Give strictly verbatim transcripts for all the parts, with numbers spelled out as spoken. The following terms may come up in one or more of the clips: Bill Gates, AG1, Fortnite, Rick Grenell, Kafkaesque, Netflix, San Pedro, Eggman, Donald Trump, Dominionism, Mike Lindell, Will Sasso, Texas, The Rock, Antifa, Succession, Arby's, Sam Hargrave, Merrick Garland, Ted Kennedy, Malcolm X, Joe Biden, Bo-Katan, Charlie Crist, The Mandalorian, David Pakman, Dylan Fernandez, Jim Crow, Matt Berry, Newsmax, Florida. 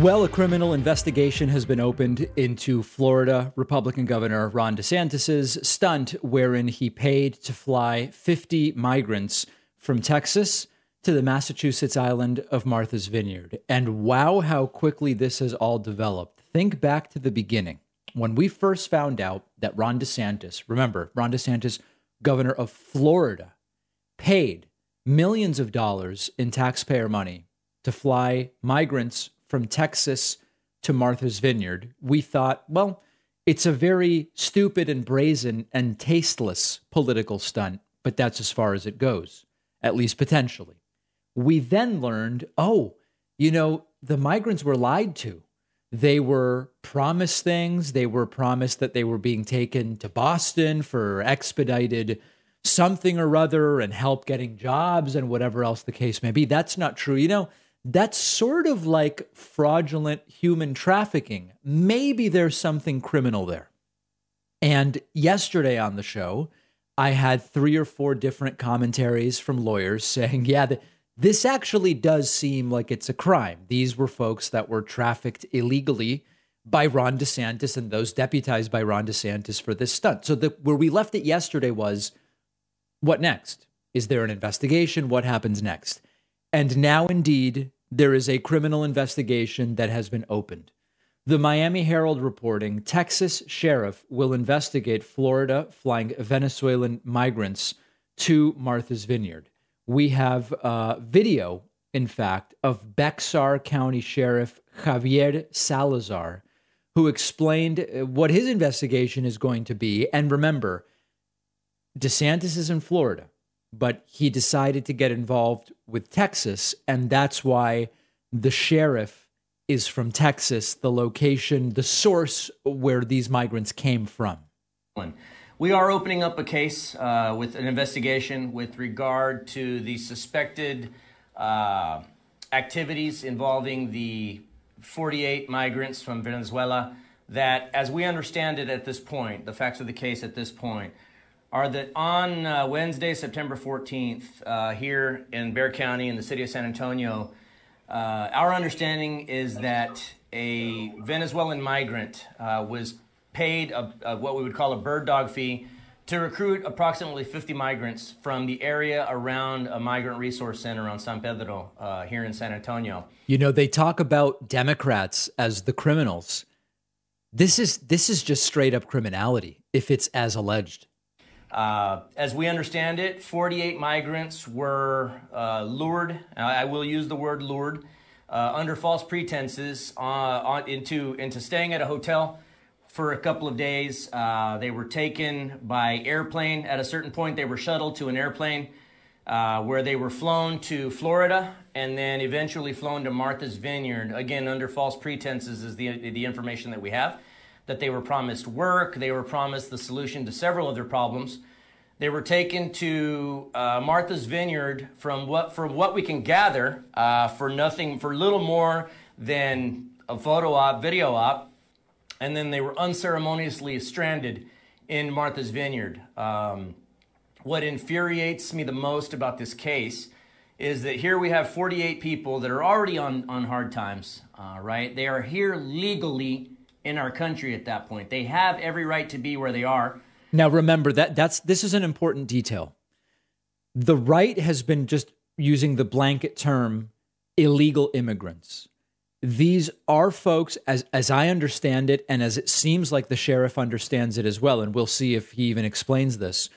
Well, a criminal investigation has been opened into Florida Republican Governor Ron DeSantis's stunt wherein he paid to fly fifty migrants from Texas to the Massachusetts island of Martha's Vineyard. And wow, how quickly this has all developed. Think back to the beginning when we first found out that Ron DeSantis, remember, Ron DeSantis, governor of Florida, paid millions of dollars in taxpayer money to fly migrants from Texas to Martha's Vineyard. We thought, well, it's a very stupid and brazen and tasteless political stunt, but that's as far as it goes, at least potentially. We then learned, oh, you know, the migrants were lied to. They were promised things. They were promised that they were being taken to Boston for expedited something or other and help getting jobs and whatever else the case may be. That's not true. You know, that's sort of like fraudulent human trafficking. Maybe there's something criminal there. And yesterday on the show, I had three or four different commentaries from lawyers saying, yeah, th- this actually does seem like it's a crime. These were folks that were trafficked illegally by Ron DeSantis and those deputized by Ron DeSantis for this stunt. So the, where we left it yesterday was, what next? Is there an investigation? What happens next? And now, indeed, there is a criminal investigation that has been opened. The Miami Herald reporting, Texas sheriff will investigate Florida flying Venezuelan migrants to Martha's Vineyard. We have a video, in fact, of Bexar County Sheriff Javier Salazar, who explained what his investigation is going to be. And remember, DeSantis is in Florida, but he decided to get involved with Texas, and that's why the sheriff is from Texas, the location, the source where these migrants came from. We are opening up a case uh, with an investigation with regard to the suspected uh, activities involving the forty-eight migrants from Venezuela that, as we understand it at this point, the facts of the case at this point, are that on uh, Wednesday, September fourteenth, uh, here in Bexar County in the city of San Antonio, uh, our understanding is that a Venezuelan migrant uh, was paid a, a, what we would call a bird dog fee to recruit approximately fifty migrants from the area around a migrant resource center on San Pedro uh, here in San Antonio. You know, they talk about Democrats as the criminals. This is this is just straight up criminality if it's as alleged. Uh, as we understand it, forty-eight migrants were uh, lured, I will use the word lured, uh, under false pretenses uh, on, into, into staying at a hotel for a couple of days. Uh, they were taken by airplane. At a certain point, they were shuttled to an airplane uh, where they were flown to Florida and then eventually flown to Martha's Vineyard, again, under false pretenses is the the information that we have. That they were promised work, they were promised the solution to several of their problems. They were taken to uh, Martha's Vineyard from what from what we can gather uh, for nothing, for little more than a photo op, video op, and then they were unceremoniously stranded in Martha's Vineyard. Um, what infuriates me the most about this case is that here we have forty-eight people that are already on, on hard times, uh, right? They are here legally in our country at that point. They have every right to be where they are. Now, remember that that's this is an important detail. The right has been just using the blanket term illegal immigrants. These are folks, as, as I understand it, and as it seems like the sheriff understands it as well, and we'll see if he even explains this,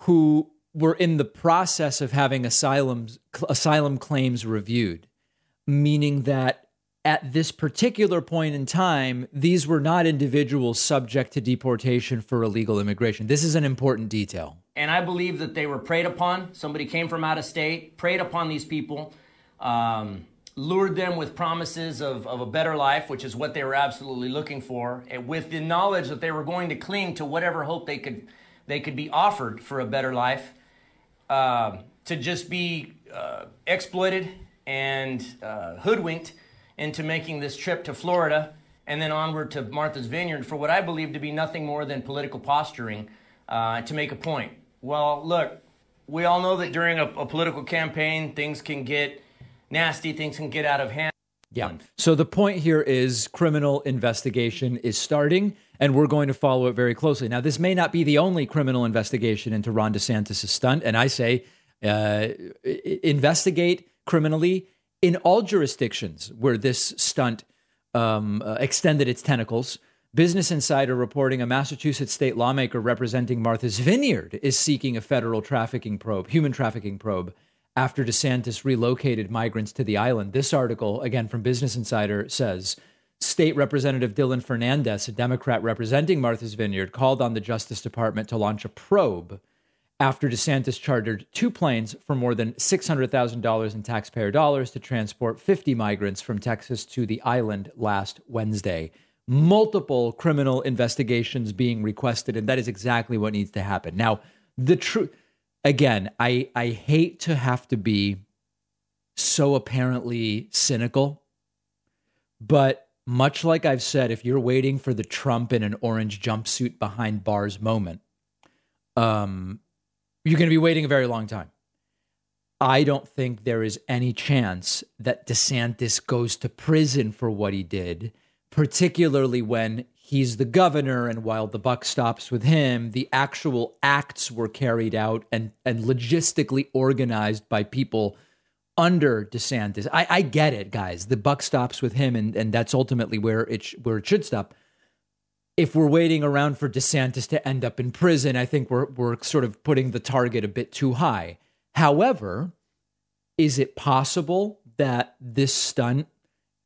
who were in the process of having asylum, asylum claims reviewed, meaning that at this particular point in time, these were not individuals subject to deportation for illegal immigration. This is an important detail. And I believe that they were preyed upon. Somebody came from out of state, preyed upon these people, um, lured them with promises of, of a better life, which is what they were absolutely looking for, and with the knowledge that they were going to cling to whatever hope they could they could be offered for a better life, uh, to just be uh, exploited and uh, hoodwinked into making this trip to Florida and then onward to Martha's Vineyard for what I believe to be nothing more than political posturing uh, to make a point. Well, look, we all know that during a, a political campaign, things can get nasty, things can get out of hand. Yeah. One. So the point here is criminal investigation is starting, and we're going to follow it very closely. Now, this may not be the only criminal investigation into Ron DeSantis' stunt, and I say uh, investigate criminally in all jurisdictions where this stunt um, uh, extended its tentacles. Business Insider reporting a Massachusetts state lawmaker representing Martha's Vineyard is seeking a federal trafficking probe, human trafficking probe, after DeSantis relocated migrants to the island. This article, again from Business Insider, says State Representative Dylan Fernandez, a Democrat representing Martha's Vineyard, called on the Justice Department to launch a probe after DeSantis chartered two planes for more than six hundred thousand dollars in taxpayer dollars to transport fifty migrants from Texas to the island last Wednesday. Multiple criminal investigations being requested, and that is exactly what needs to happen. Now, the truth, again, I, I hate to have to be so apparently cynical, but much like I've said, if you're waiting for the Trump in an orange jumpsuit behind bars moment, um, you're going to be waiting a very long time. I don't think there is any chance that DeSantis goes to prison for what he did, particularly when he's the governor, and while the buck stops with him, the actual acts were carried out and, and logistically organized by people under DeSantis. I, I get it, guys. The buck stops with him, and, and that's ultimately where it sh- where it should stop. If we're waiting around for DeSantis to end up in prison, I think we're we're sort of putting the target a bit too high. However, is it possible that this stunt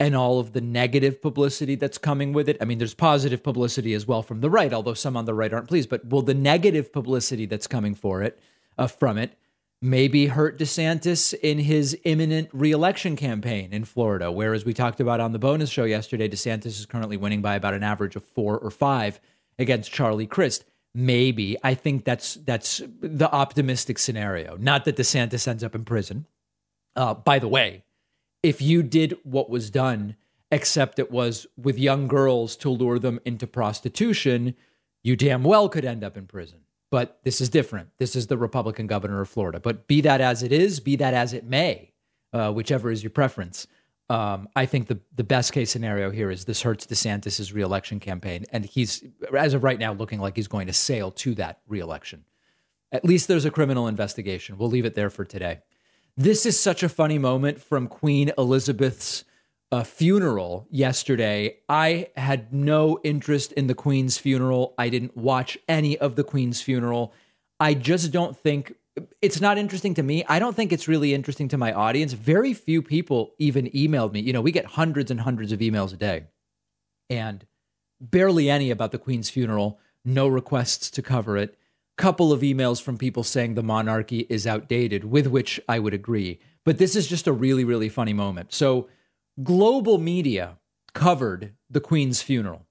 and all of the negative publicity that's coming with it, I mean, there's positive publicity as well from the right, although some on the right aren't pleased, but will the negative publicity that's coming for it, uh, from it, maybe hurt DeSantis in his imminent reelection campaign in Florida, where, as we talked about on the bonus show yesterday, DeSantis is currently winning by about an average of four or five against Charlie Crist. Maybe. I think that's that's the optimistic scenario. Not that DeSantis ends up in prison. Uh, by the way, if you did what was done, except it was with young girls to lure them into prostitution, you damn well could end up in prison. But this is different. This is the Republican governor of Florida. But be that as it is, be that as it may, uh, whichever is your preference, um, I think the, the best case scenario here is this hurts DeSantis' reelection campaign. And he's, as of right now, looking like he's going to sail to that reelection. At least there's a criminal investigation. We'll leave it there for today. This is such a funny moment from Queen Elizabeth's uh, funeral yesterday. I had no interest in the Queen's funeral. I didn't watch any of the Queen's funeral. I just don't think it's not interesting to me. I don't think it's really interesting to my audience. Very few people even emailed me. You know, we get hundreds and hundreds of emails a day, and barely any about the Queen's funeral. No requests to cover it. Couple of emails from people saying the monarchy is outdated, with which I would agree. But this is just a really, really funny moment. So global media covered the Queen's funeral,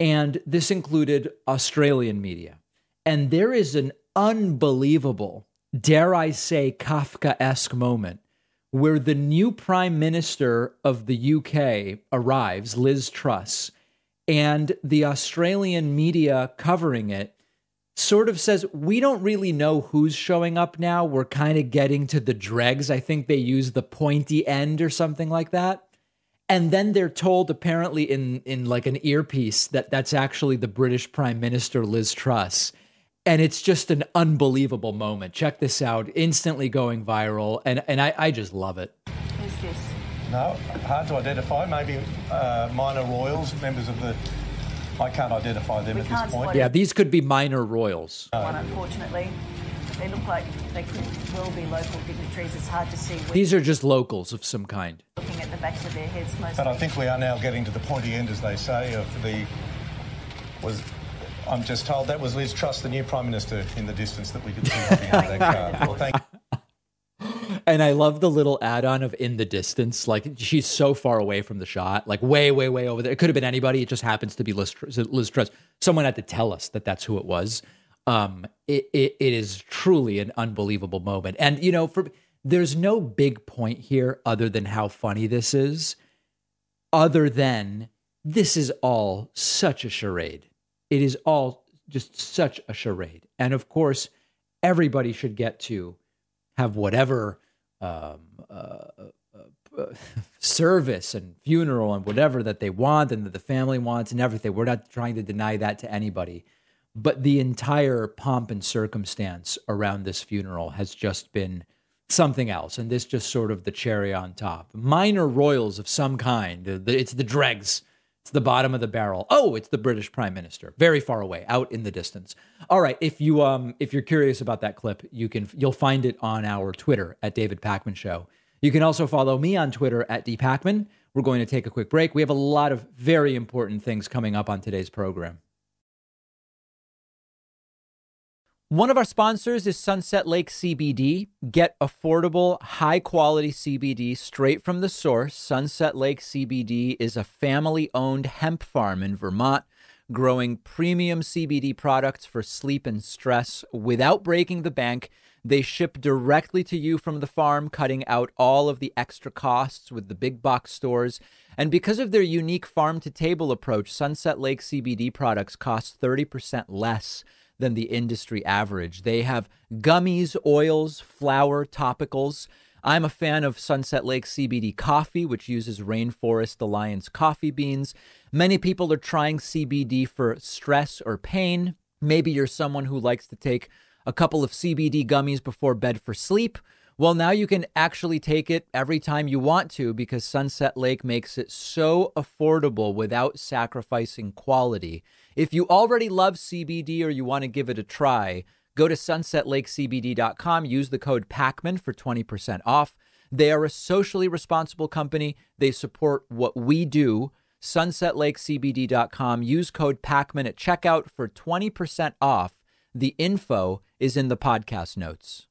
and this included Australian media. And there is an unbelievable, dare I say, Kafkaesque moment where the new prime minister of the U K arrives, Liz Truss, and the Australian media covering it sort of says, we don't really know who's showing up now. We're kind of getting to the dregs. I think they use the pointy end or something like that. And then they're told, apparently in, in like an earpiece, that that's actually the British Prime Minister, Liz Truss. And it's just an unbelievable moment. Check this out. Instantly going viral. And, and I, I just love it. Who's this? No, hard to identify. Maybe uh, minor royals, members of the... I can't identify them we at this point. Yeah, these could be minor royals. One, unfortunately, they look like they could well be local dignitaries. It's hard to see. These are just locals of some kind. Looking at the backs of their heads, mostly. But I think we are now getting to the pointy end, as they say, of the. Was I'm just told that was Liz Truss, the new prime minister, in the distance that we could see behind that car. Well, thank you. And I love the little add-on of in the distance. Like, she's so far away from the shot, like way, way, way over there. It could have been anybody. It just happens to be Liz, Liz Truss. Someone had to tell us that that's who it was. Um, it, it, it is truly an unbelievable moment. And, you know, for there's no big point here other than how funny this is, other than this is all such a charade. It is all just such a charade. And, of course, everybody should get to have whatever... Um, uh, uh, service and funeral and whatever that they want and that the family wants and everything. We're not trying to deny that to anybody. But the entire pomp and circumstance around this funeral has just been something else. And this just sort of the cherry on top. Minor royals of some kind. It's the dregs. It's the bottom of the barrel. Oh, it's the British Prime Minister, very far away, out in the distance. All right, if you um if you're curious about that clip, you can you'll find it on our Twitter at David Pakman Show. You can also follow me on Twitter at D Pakman. We're going to take a quick break. We have a lot of very important things coming up on today's program. One of our sponsors is Sunset Lake C B D. Get affordable, high-quality C B D straight from the source. Sunset Lake C B D is a family-owned hemp farm in Vermont, growing premium C B D products for sleep and stress without breaking the bank. They ship directly to you from the farm, cutting out all of the extra costs with the big box stores. And because of their unique farm-to-table approach, Sunset Lake C B D products cost thirty percent less than the industry average. They have gummies, oils, flour, topicals. I'm a fan of Sunset Lake C B D coffee, which uses Rainforest Alliance coffee beans. Many people are trying C B D for stress or pain. Maybe you're someone who likes to take a couple of C B D gummies before bed for sleep. Well, now you can actually take it every time you want to, because Sunset Lake makes it so affordable without sacrificing quality. If you already love C B D or you want to give it a try, go to sunset lake c b d dot com. Use the code Pakman for twenty percent off. They are a socially responsible company. They support what we do. sunset lake c b d dot com. Use code Pakman at checkout for twenty percent off. The info is in the podcast notes.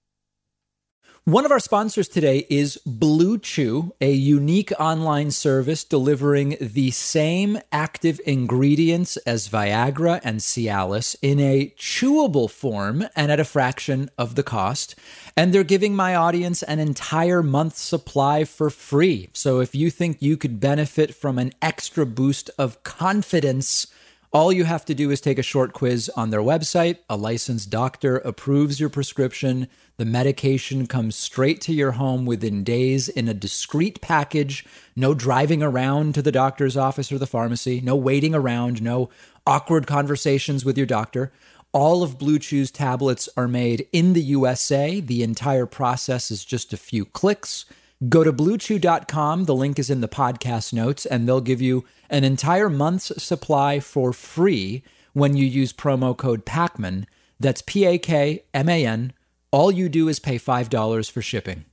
One of our sponsors today is Blue Chew, a unique online service delivering the same active ingredients as Viagra and Cialis in a chewable form and at a fraction of the cost. And they're giving my audience an entire month's supply for free. So if you think you could benefit from an extra boost of confidence, all you have to do is take a short quiz on their website. A licensed doctor approves your prescription. The medication comes straight to your home within days in a discreet package. No driving around to the doctor's office or the pharmacy. No waiting around. No awkward conversations with your doctor. All of Blue Chew's tablets are made in the U S A. The entire process is just a few clicks. Go to blue chew dot com. The link is in the podcast notes, and they'll give you an entire month's supply for free when you use promo code Pakman. That's P A K M A N. All you do is pay five dollars for shipping.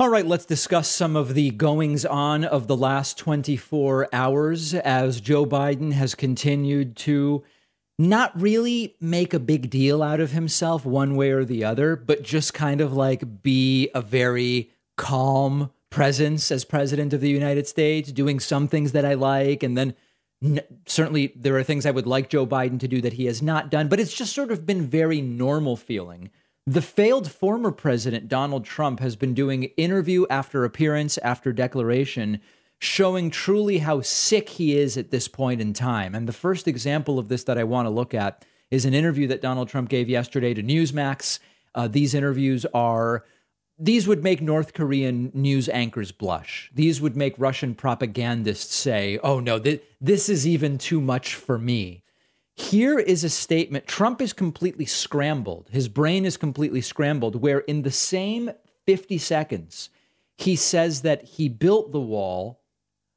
All right, let's discuss some of the goings-on of the last twenty-four hours as Joe Biden has continued to not really make a big deal out of himself one way or the other, but just kind of like be a very calm presence as president of the United States, doing some things that I like. And then n- certainly there are things I would like Joe Biden to do that he has not done, but it's just sort of been very normal feeling. The failed former president, Donald Trump, has been doing interview after appearance after declaration, showing truly how sick he is at this point in time. And the first example of this that I want to look at is an interview that Donald Trump gave yesterday to Newsmax. Uh, these interviews are These would make North Korean news anchors blush. These would make Russian propagandists say, oh, no, th- this is even too much for me. Here is a statement. Trump is completely scrambled. His brain is completely scrambled, where in the same fifty seconds, he says that he built the wall,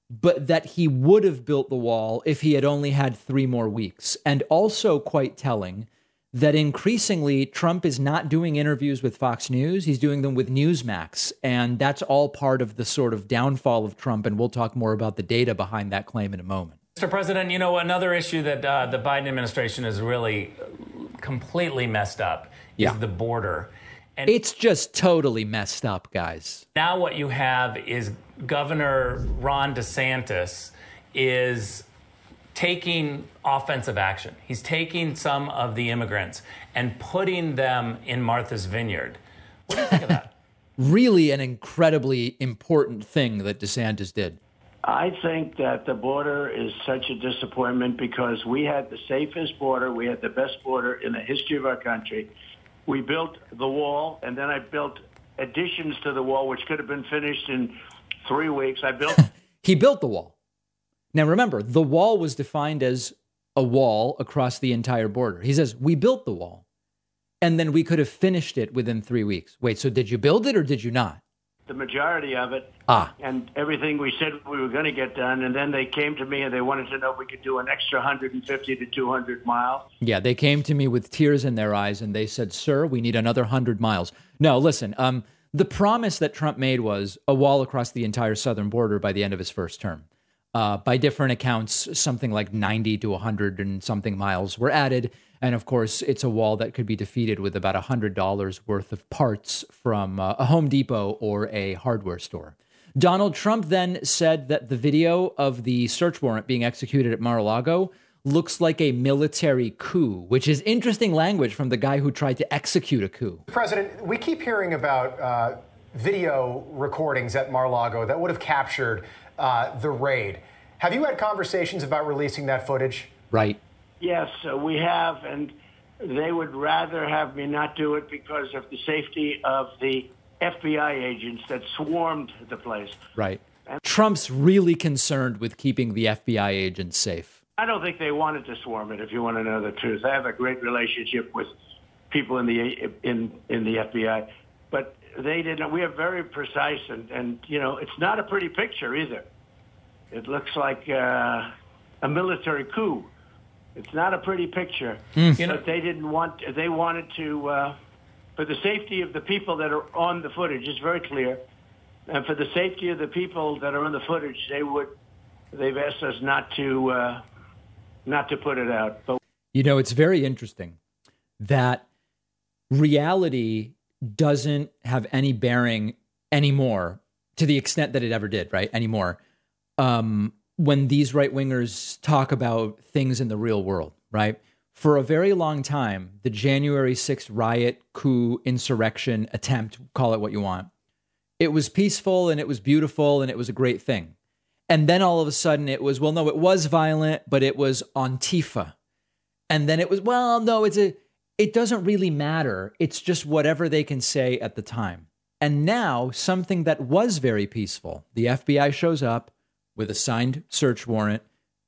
but that he would have built the wall if he had only had three more weeks. And also quite telling that increasingly Trump is not doing interviews with Fox News. He's doing them with Newsmax. And that's all part of the sort of downfall of Trump. And we'll talk more about the data behind that claim in a moment. Mister President, you know, another issue that uh, the Biden administration is really completely messed up yeah. is the border. And it's just totally messed up, guys. Now what you have is Governor Ron DeSantis is taking offensive action. He's taking some of the immigrants and putting them in Martha's Vineyard. What do you think of that? Really an incredibly important thing that DeSantis did. I think that the border is such a disappointment because we had the safest border. We had the best border in the history of our country. We built the wall, and then I built additions to the wall, which could have been finished in Three weeks. I built He built the wall. Now, remember, the wall was defined as a wall across the entire border. He says, we built the wall, and then we could have finished it within three weeks. Wait, so did you build it or did you not? The majority of it, ah. and everything we said we were going to get done, and then they came to me and they wanted to know if we could do an extra one hundred fifty to two hundred miles. Yeah, they came to me with tears in their eyes, and they said, sir, we need another one hundred miles. No, listen, um, the promise that Trump made was a wall across the entire southern border by the end of his first term. Uh, by different accounts, something like ninety to one hundred and something miles were added. And of course, it's a wall that could be defeated with about one hundred dollars worth of parts from uh, a Home Depot or a hardware store. Donald Trump then said that the video of the search warrant being executed at Mar-a-Lago looks like a military coup, which is interesting language from the guy who tried to execute a coup. President, we keep hearing about uh, video recordings at Mar-a-Lago that would have captured Uh, the raid. Have you had conversations about releasing that footage? Right. Yes, uh, we have, and they would rather have me not do it because of the safety of the F B I agents that swarmed the place. Right. And Trump's really concerned with keeping the F B I agents safe. I don't think they wanted to swarm it, if you want to know the truth. I have a great relationship with people in the in in the F B I, but they didn't. We are very precise, and, and, you know, it's not a pretty picture either. It looks like uh, a military coup. It's not a pretty picture. Mm. You know, but they didn't want, they wanted to, uh, for the safety of the people that are on the footage, it's very clear, and for the safety of the people that are on the footage, they would, they've asked us not to, uh, not to put it out. But you know, it's very interesting that reality doesn't have any bearing anymore to the extent that it ever did, right? Anymore. Um, when these right wingers talk about things in the real world, right? For a very long time, the January sixth riot, coup, insurrection attempt, call it what you want. It was peaceful and it was beautiful and it was a great thing. And then all of a sudden it was, well, no, it was violent, but it was Antifa. And then it was, well, no, it's a, it doesn't really matter. It's just whatever they can say at the time. And now something that was very peaceful, the F B I shows up with a signed search warrant.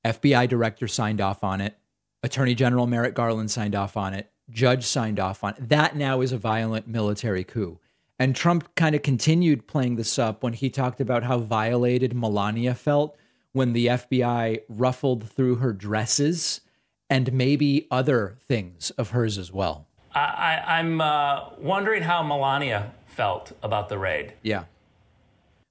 F B I director signed off on it. Attorney General Merrick Garland signed off on it. Judge signed off on it. That now is a violent military coup. And Trump kind of continued playing this up when he talked about how violated Melania felt when the F B I ruffled through her dresses and maybe other things of hers as well. I, I'm uh, wondering how Melania felt about the raid. Yeah.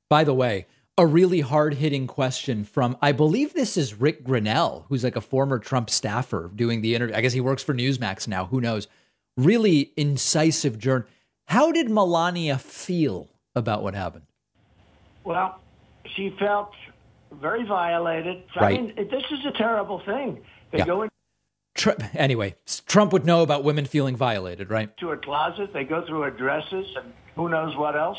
By the way, a really hard-hitting question from, I believe this is Rick Grenell, who's like a former Trump staffer doing the interview. I guess he works for Newsmax now. Who knows? Really incisive journey. How did Melania feel about what happened? Well, she felt very violated. Right. I mean, this is a terrible thing. They yeah. go in. Trump, anyway, Trump would know about women feeling violated, right? To her closet, they go through her dresses and who knows what else.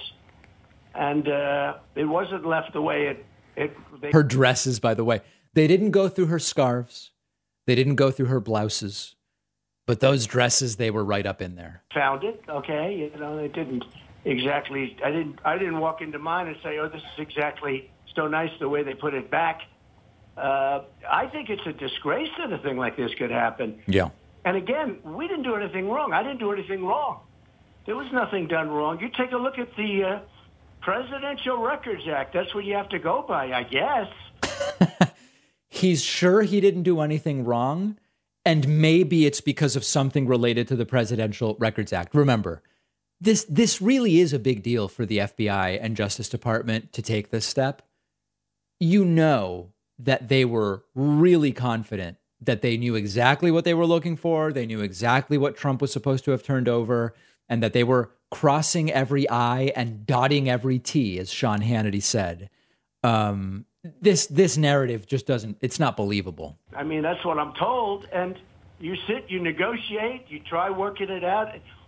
And uh, it wasn't left the way it... it they, her dresses, by the way. They didn't go through her scarves. They didn't go through her blouses. But those dresses, they were right up in there. Found it, okay. You know, they didn't exactly... I didn't, I didn't walk into mine and say, oh, this is exactly so nice the way they put it back. Uh, I think it's a disgrace that a thing like this could happen. Yeah. And again, we didn't do anything wrong. I didn't do anything wrong. There was nothing done wrong. You take a look at the uh, Presidential Records Act. That's what you have to go by, I guess. He's sure he didn't do anything wrong. And maybe it's because of something related to the Presidential Records Act. Remember, this, this really is a big deal for the F B I and Justice Department to take this step. You know that they were really confident that they knew exactly what they were looking for. They knew exactly what Trump was supposed to have turned over, and that they were crossing every I and dotting every T, as Sean Hannity said. Um, this this narrative just doesn't, it's not believable. I mean, that's what I'm told. And you sit, you negotiate, you try working it out.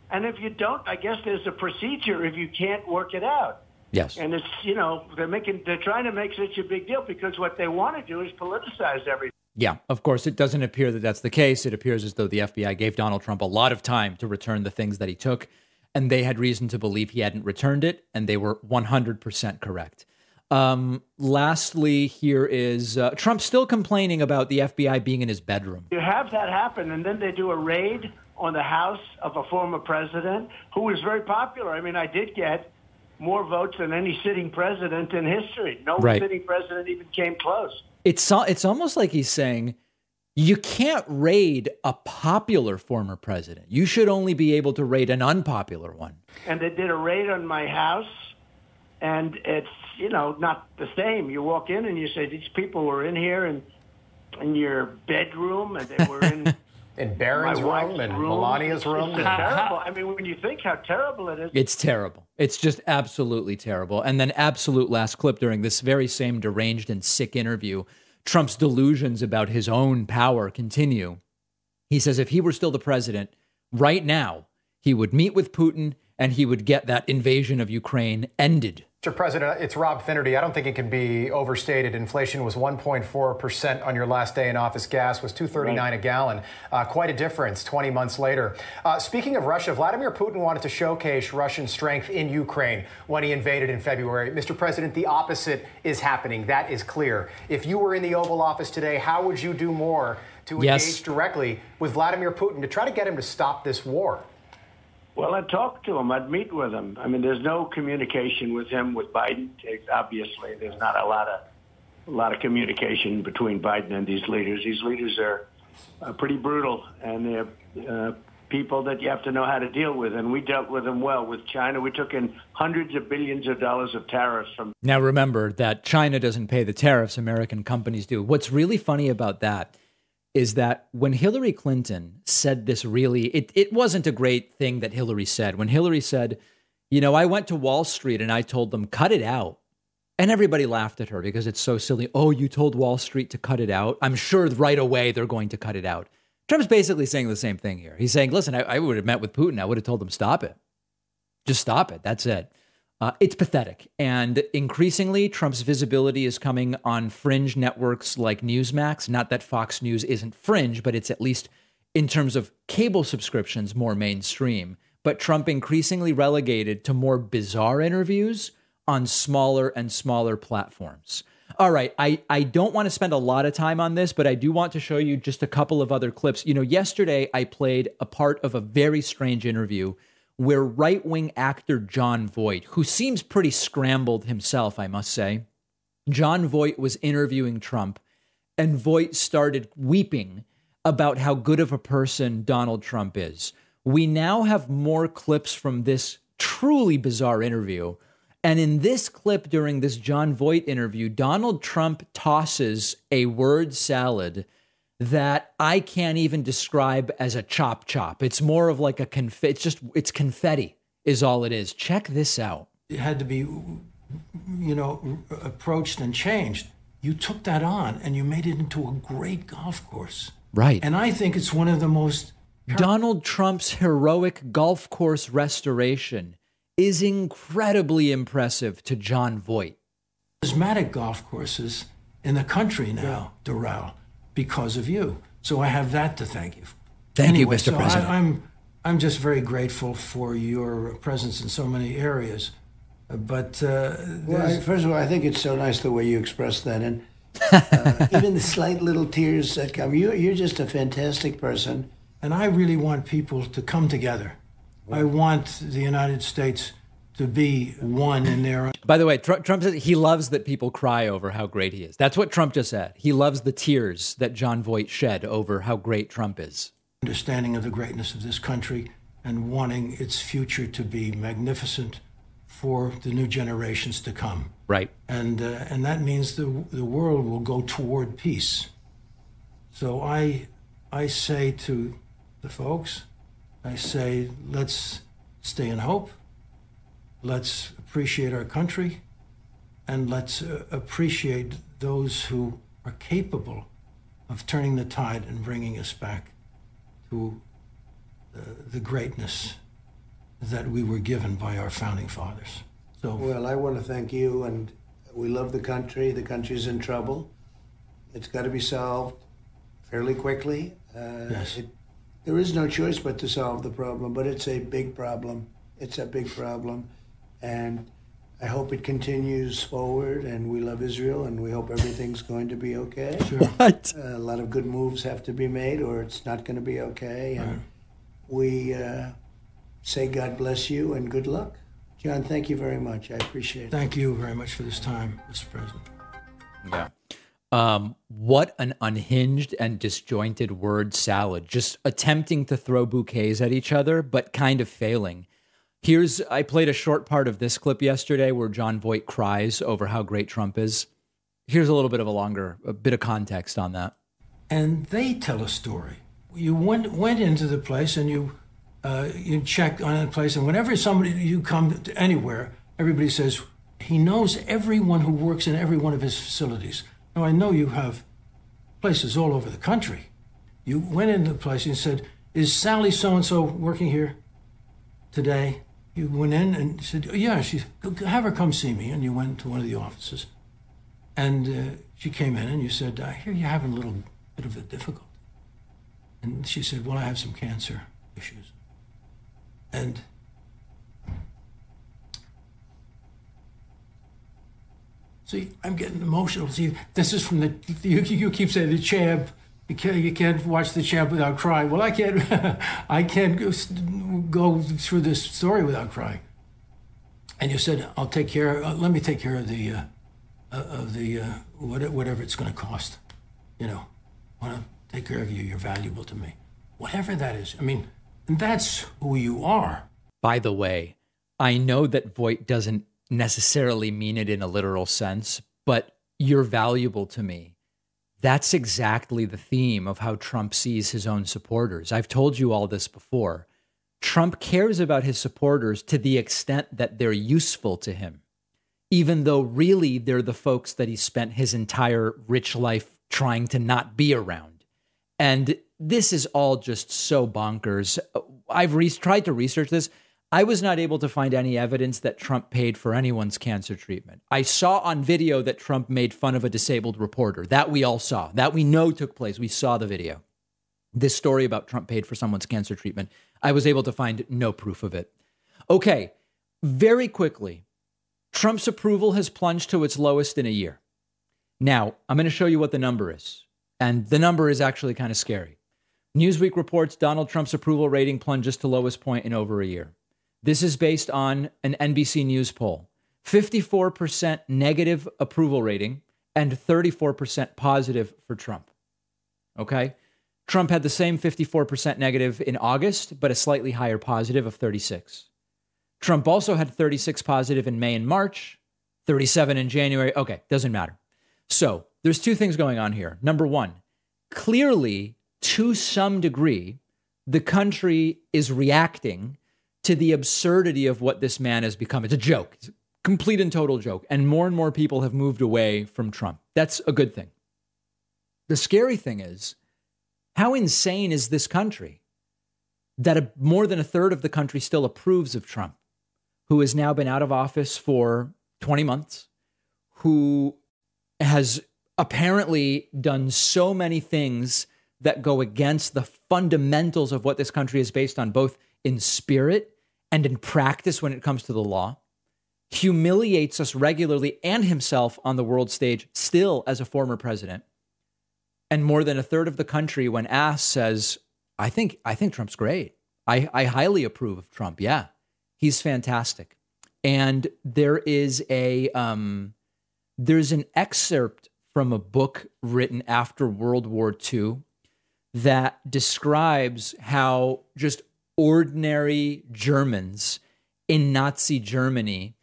And if you don't, I guess there's a procedure if you can't work it out. Yes. And it's, you know, they're making, they're trying to make such a big deal because what they want to do is politicize everything. Yeah, of course, it doesn't appear that that's the case. It appears as though the F B I gave Donald Trump a lot of time to return the things that he took, and they had reason to believe he hadn't returned it, and they were one hundred percent correct. Um, lastly, here is uh, Trump still complaining about the F B I being in his bedroom. You have that happen, and then they do a raid on the house of a former president who was very popular. I mean, I did get more votes than any sitting president in history. No right. sitting president even came close. It's it's almost like he's saying you can't raid a popular former president. You should only be able to raid an unpopular one. And they did a raid on my house. And it's, you know, not the same. You walk in and you say, these people were in here and in your bedroom, and they were in in Barron's room and room. Melania's room. It's terrible. I mean, when you think how terrible it is. It's terrible. It's just absolutely terrible. And then absolute last clip during this very same deranged and sick interview, Trump's delusions about his own power continue. He says if he were still the president right now, he would meet with Putin and he would get that invasion of Ukraine ended. Mister President, it's Rob Finnerty. I don't think it can be overstated. Inflation was one point four percent on your last day in office. Gas was two thirty-nine right. a gallon. Uh, quite a difference twenty months later. Uh, speaking of Russia, Vladimir Putin wanted to showcase Russian strength in Ukraine when he invaded in February. Mister President, the opposite is happening. That is clear. If you were in the Oval Office today, how would you do more to yes. engage directly with Vladimir Putin to try to get him to stop this war? Well, I'd talk to him. I'd meet with him. I mean, there's no communication with him, with Biden. Obviously, there's not a lot of a lot of communication between Biden and these leaders. These leaders are uh, pretty brutal, and they're uh, people that you have to know how to deal with. And we dealt with them well. With China, we took in hundreds of billions of dollars of tariffs from. Now, remember that China doesn't pay the tariffs. American companies do. What's really funny about that is that when Hillary Clinton said this really, it, it wasn't a great thing that Hillary said. When Hillary said, you know, I went to Wall Street and I told them, cut it out. And everybody laughed at her because it's so silly. Oh, you told Wall Street to cut it out? I'm sure right away they're going to cut it out. Trump's basically saying the same thing here. He's saying, listen, I, I would have met with Putin. I would have told them, stop it. Just stop it. That's it. Uh, it's pathetic. And increasingly, Trump's visibility is coming on fringe networks like Newsmax. Not that Fox News isn't fringe, but it's at least in terms of cable subscriptions more mainstream. But Trump increasingly relegated to more bizarre interviews on smaller and smaller platforms. All right. I, I don't want to spend a lot of time on this, but I do want to show you just a couple of other clips. You know, yesterday I played a part of a very strange interview where right-wing actor Jon Voight, who seems pretty scrambled himself, I must say, Jon Voight was interviewing Trump, and Voight started weeping about how good of a person Donald Trump is. We now have more clips from this truly bizarre interview. And in this clip during this Jon Voight interview, Donald Trump tosses a word salad that I can't even describe as a chop chop. It's more of like a conf. It's just it's confetti is all it is. Check this out. It had to be, you know, approached and changed. You took that on and you made it into a great golf course. Right. And I think it's one of the most. Donald Trump's heroic golf course restoration is incredibly impressive to Jon Voight. Charismatic golf courses in the country now, yeah. Doral. Because of you. So I have that to thank you for. Thank anyway, you, Mister So President. I, I'm, I'm just very grateful for your presence in so many areas. But uh, well, I, first of all, I think it's so nice the way you express that. And uh, even the slight little tears that come, you, you're just a fantastic person. And I really want people to come together. I want the United States to be one in their. By the way, Trump, Trump says he loves that people cry over how great he is. That's what Trump just said. He loves the tears that Jon Voight shed over how great Trump is. Understanding of the greatness of this country and wanting its future to be magnificent for the new generations to come. Right. And uh, and that means the the world will go toward peace. So I I say to the folks, I say, let's stay in hope. Let's appreciate our country, and let's uh, appreciate those who are capable of turning the tide and bringing us back to uh, the greatness that we were given by our founding fathers. So, well, I want to thank you, and we love the country. The country's in trouble. It's got to be solved fairly quickly. Uh, yes. It, there is no choice but to solve the problem, but it's a big problem. It's a big problem. And I hope it continues forward, and we love Israel, and we hope everything's going to be okay. Sure. What? Uh, a lot of good moves have to be made, or it's not going to be okay. And right. we uh, say God bless you and good luck. John, thank you very much. I appreciate it. Thank you very much for this time, Mister President. Yeah. Um, what an unhinged and disjointed word salad, just attempting to throw bouquets at each other, but kind of failing. Here's, I played a short part of this clip yesterday where Jon Voight cries over how great Trump is. Here's a little bit of a longer, a bit of context on that. And they tell a story. You went went into the place and you uh, you checked on the place, and whenever somebody, you come to anywhere, everybody says, he knows everyone who works in every one of his facilities. Now, I know you have places all over the country. You went into the place and said, is Sally so-and-so working here today? You went in and said, oh, yeah, she, have her come see me. And you went to one of the offices. And uh, she came in and you said, I hear you're having a little bit of a difficulty. And she said, well, I have some cancer issues. And see, I'm getting emotional. See, this is from the, you, you keep saying the champ. You can't, you can't watch the champ without crying. Well, I can't, I can't go, go through this story without crying. And you said, I'll take care, uh, let me take care of the, uh, of the, uh, whatever it's going to cost. You know, I want to take care of you. You're valuable to me. Whatever that is. I mean, that's who you are. By the way, I know that Voight doesn't necessarily mean it in a literal sense, but you're valuable to me. That's exactly the theme of how Trump sees his own supporters. I've told you all this before. Trump cares about his supporters to the extent that they're useful to him, even though really they're the folks that he spent his entire rich life trying to not be around. And this is all just so bonkers. I've re- tried to research this. I was not able to find any evidence that Trump paid for anyone's cancer treatment. I saw on video that Trump made fun of a disabled reporter. That we all saw. That we know took place. We saw the video. This story about Trump paid for someone's cancer treatment, I was able to find no proof of it. Okay, very quickly, Trump's approval has plunged to its lowest in a year. Now, I'm going to show you what the number is. And the number is actually kind of scary. Newsweek reports Donald Trump's approval rating plunges to lowest point in over a year. This is based on an N B C News poll, fifty-four percent negative approval rating and thirty-four percent positive for Trump. Okay. Trump had the same fifty-four percent negative in August, but a slightly higher positive of thirty-six. Trump also had thirty-six positive in May and March, thirty-seven in January. Okay. Doesn't matter. So there's two things going on here. Number one, clearly to some degree, the country is reacting to the absurdity of what this man has become. It's a joke, it's a complete and total joke. And more and more people have moved away from Trump. That's a good thing. The scary thing is, how insane is this country that a, more than a third of the country still approves of Trump, who has now been out of office for twenty months, who has apparently done so many things that go against the fundamentals of what this country is based on, both in spirit and in practice when it comes to the law, humiliates us regularly and himself on the world stage, still as a former president. And more than a third of the country, when asked, says, I think I think Trump's great. I, I highly approve of Trump. Yeah, he's fantastic. And there is a um, there's an excerpt from a book written after World War Two that describes how just ordinary Germans in Nazi Germany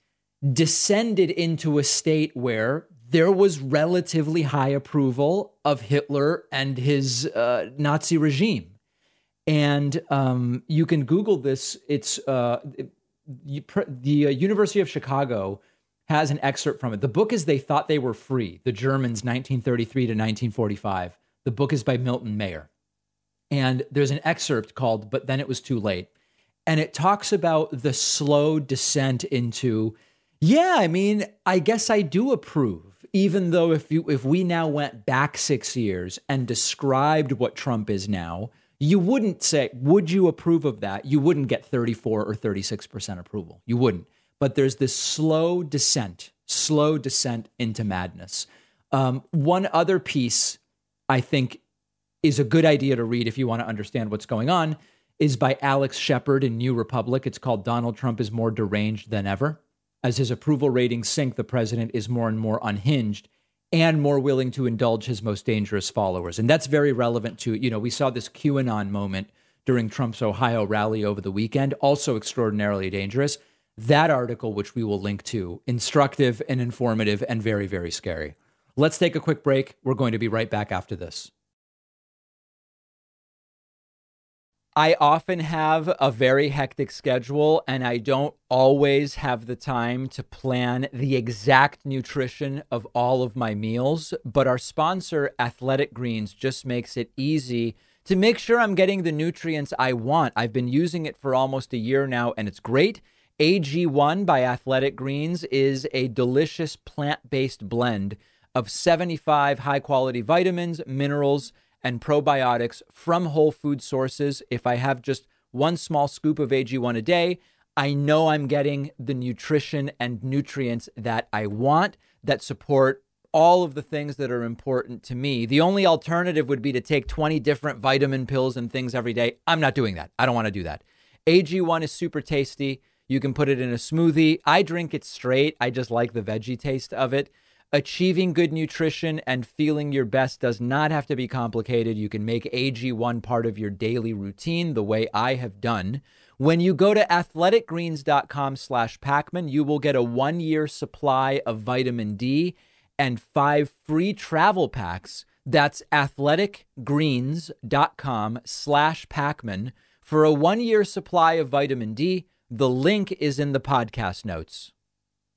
descended into a state where there was relatively high approval of Hitler and his uh, Nazi regime. And um, you can Google this. It's uh, it, pr- the uh, University of Chicago has an excerpt from it. The book is They Thought They Were Free, The Germans, nineteen thirty-three to nineteen forty-five. The book is by Milton Mayer. And there's an excerpt called, But Then It Was Too Late. And it talks about the slow descent into, yeah, I mean, I guess I do approve, even though if you if we now went back six years and described what Trump is now, you wouldn't say, would you approve of that? You wouldn't get thirty-four or thirty-six percent approval. You wouldn't. but there's this slow descent, slow descent into madness. Um, one other piece I think is a good idea to read if you want to understand what's going on is by Alex Shepard in New Republic. It's called Donald Trump is More Deranged Than Ever. As his approval ratings sink, the president is more and more unhinged and more willing to indulge his most dangerous followers. And that's very relevant to, you know, we saw this QAnon moment during Trump's Ohio rally over the weekend, also extraordinarily dangerous. That article, which we will link to, instructive and informative and very, very scary. Let's take a quick break. We're going to be right back after this. I often have a very hectic schedule, and I don't always have the time to plan the exact nutrition of all of my meals. But our sponsor, Athletic Greens, just makes it easy to make sure I'm getting the nutrients I want. I've been using it for almost a year now, and it's great. A G one by Athletic Greens is a delicious plant-based blend of seventy-five high-quality vitamins, minerals, and probiotics from whole food sources. If I have just one small scoop of A G one a day, I know I'm getting the nutrition and nutrients that I want that support all of the things that are important to me. The only alternative would be to take twenty different vitamin pills and things every day. I'm not doing that. I don't want to do that. A G one is super tasty. You can put it in a smoothie. I drink it straight. I just like the veggie taste of it. Achieving good nutrition and feeling your best does not have to be complicated. You can make A G one part of your daily routine the way I have done. When you go to athletic greens dot com slash Pakman, you will get a one-year supply of vitamin D and five free travel packs. That's athletic greens dot com slash Pakman for a one-year supply of vitamin D. The link is in the podcast notes.